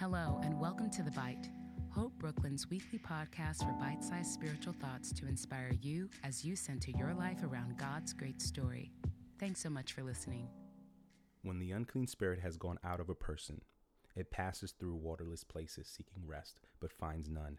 Hello, and welcome to The Bite, Hope Brooklyn's weekly podcast for bite-sized spiritual thoughts to inspire you as you center your life around God's great story. Thanks so much for listening. When the unclean spirit has gone out of a person, it passes through waterless places seeking rest, but finds none.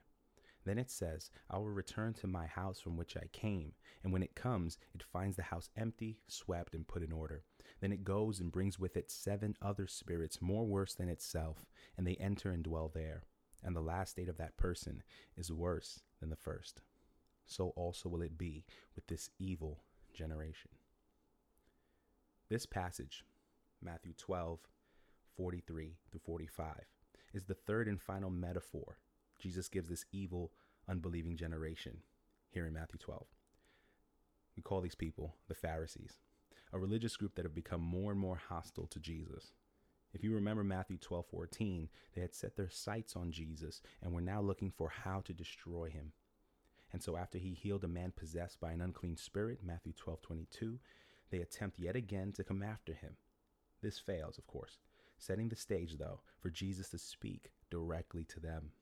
Then it says, I will return to my house from which I came. And when it comes, it finds the house empty, swept, and put in order. Then it goes and brings with it 7 other spirits more worse than itself, and they enter and dwell there. And the last state of that person is worse than the first. So also will it be with this evil generation. This passage, Matthew 12:43-45, is the third and final metaphor Jesus gives this evil, unbelieving generation here in Matthew 12. We call these people the Pharisees, a religious group that have become more and more hostile to Jesus. If you remember Matthew 12:14, they had set their sights on Jesus and were now looking for how to destroy him. And so after he healed a man possessed by an unclean spirit, Matthew 12:22, they attempt yet again to come after him. This fails, of course, setting the stage, though, for Jesus to speak directly to them.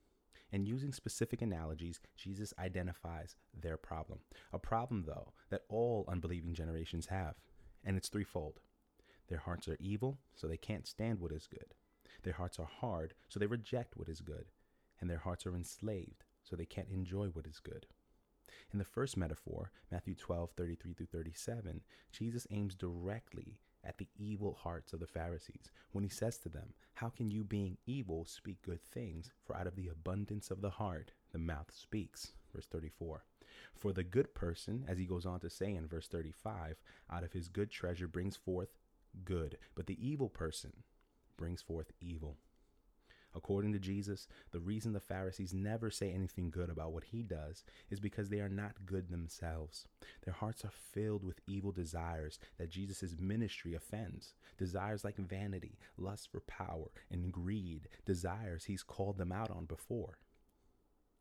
And using specific analogies, Jesus identifies their problem. A problem, though, that all unbelieving generations have. And it's threefold. Their hearts are evil, so they can't stand what is good. Their hearts are hard, so they reject what is good. And their hearts are enslaved, so they can't enjoy what is good. In the first metaphor, Matthew 12:33-37, Jesus aims directly at the evil hearts of the Pharisees when he says to them, how can you being evil speak good things? For out of the abundance of the heart, the mouth speaks. Verse 34. For the good person, as he goes on to say in verse 35, out of his good treasure brings forth good, but the evil person brings forth evil. According to Jesus, the reason the Pharisees never say anything good about what he does is because they are not good themselves. Their hearts are filled with evil desires that Jesus' ministry offends. Desires like vanity, lust for power, and greed. Desires he's called them out on before.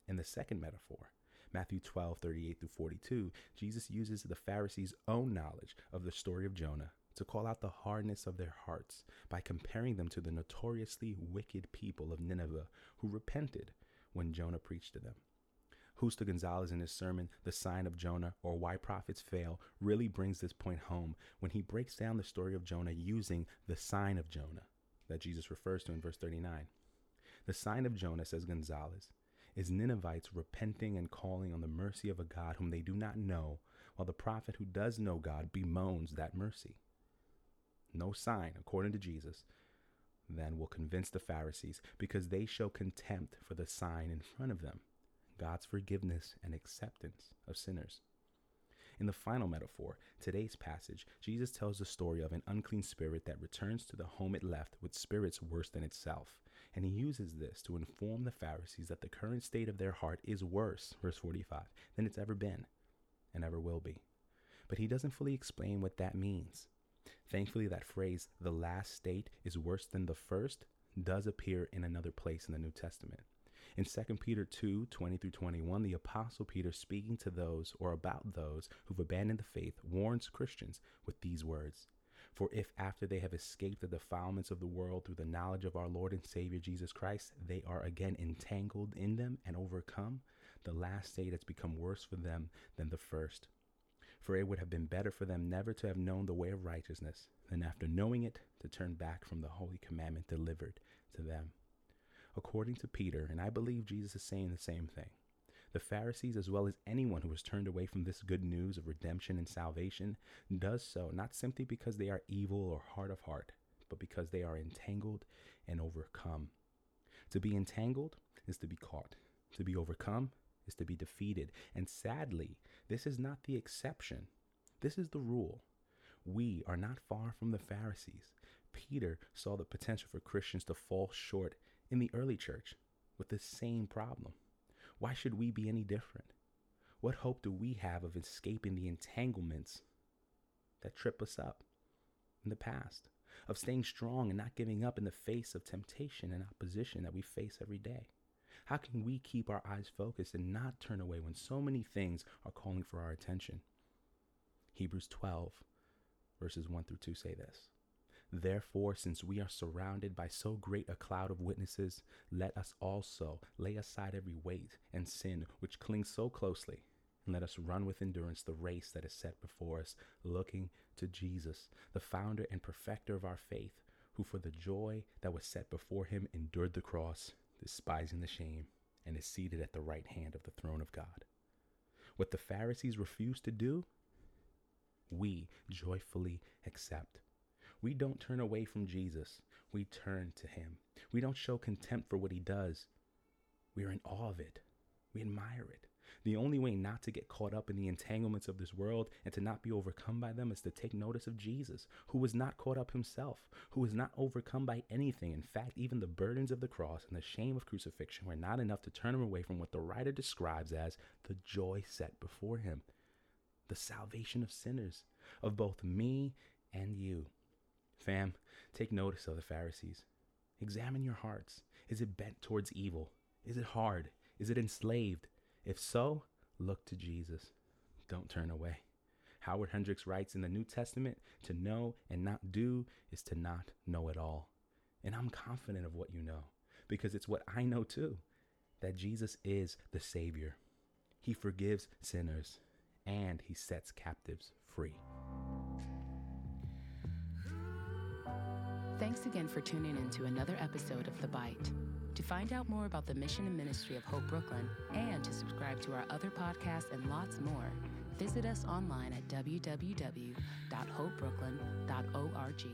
In the second metaphor, Matthew 12:38-42, Jesus uses the Pharisees' own knowledge of the story of Jonah to call out the hardness of their hearts by comparing them to the notoriously wicked people of Nineveh who repented when Jonah preached to them. Justo Gonzalez in his sermon, The Sign of Jonah, or Why Prophets Fail, really brings this point home when he breaks down the story of Jonah using the sign of Jonah that Jesus refers to in verse 39. The sign of Jonah, says Gonzalez, is Ninevites repenting and calling on the mercy of a God whom they do not know, while the prophet who does know God bemoans that mercy. No sign, according to Jesus, then will convince the Pharisees because they show contempt for the sign in front of them, God's forgiveness and acceptance of sinners. In the final metaphor, today's passage, Jesus tells the story of an unclean spirit that returns to the home it left with spirits worse than itself. And he uses this to inform the Pharisees that the current state of their heart is worse, verse 45, than it's ever been and ever will be. But he doesn't fully explain what that means. Thankfully, that phrase, the last state is worse than the first, does appear in another place in the New Testament. In 2 Peter 2:20-21, the Apostle Peter, speaking to those or about those who've abandoned the faith, warns Christians with these words. For if after they have escaped the defilements of the world through the knowledge of our Lord and Savior Jesus Christ, they are again entangled in them and overcome, the last state has become worse for them than the first. For it would have been better for them never to have known the way of righteousness than after knowing it to turn back from the holy commandment delivered to them. According to Peter, and I believe Jesus is saying the same thing, the Pharisees, as well as anyone who has turned away from this good news of redemption and salvation, does so not simply because they are evil or hard of heart, but because they are entangled and overcome. To be entangled is to be caught. To be overcome is to be defeated. And sadly, this is not the exception. This is the rule. We are not far from the Pharisees. Peter saw the potential for Christians to fall short in the early church with the same problem. Why should we be any different? What hope do we have of escaping the entanglements that trip us up in the past, of staying strong and not giving up in the face of temptation and opposition that we face every day? How can we keep our eyes focused and not turn away when so many things are calling for our attention? Hebrews 12:1-2 say this. Therefore, since we are surrounded by so great a cloud of witnesses, let us also lay aside every weight and sin which clings so closely, and let us run with endurance the race that is set before us, looking to Jesus, the founder and perfecter of our faith, who for the joy that was set before him endured the cross, despising the shame, and is seated at the right hand of the throne of God. What the Pharisees refused to do, we joyfully accept. We don't turn away from Jesus. We turn to him. We don't show contempt for what he does. We are in awe of it. We admire it. The only way not to get caught up in the entanglements of this world and to not be overcome by them is to take notice of Jesus, who was not caught up himself, who was not overcome by anything. In fact, even the burdens of the cross and the shame of crucifixion were not enough to turn him away from what the writer describes as the joy set before him, the salvation of sinners, of both me and you. Fam, take notice of the Pharisees. Examine your hearts. Is it bent towards evil? Is it hard? Is it enslaved? If so, look to Jesus. Don't turn away. Howard Hendricks writes in the New Testament, to know and not do is to not know at all. And I'm confident of what you know, because it's what I know too, that Jesus is the Savior. He forgives sinners and he sets captives free. Thanks again for tuning in to another episode of The Bite. To find out more about the mission and ministry of Hope Brooklyn and to subscribe to our other podcasts and lots more, visit us online at www.hopebrooklyn.org.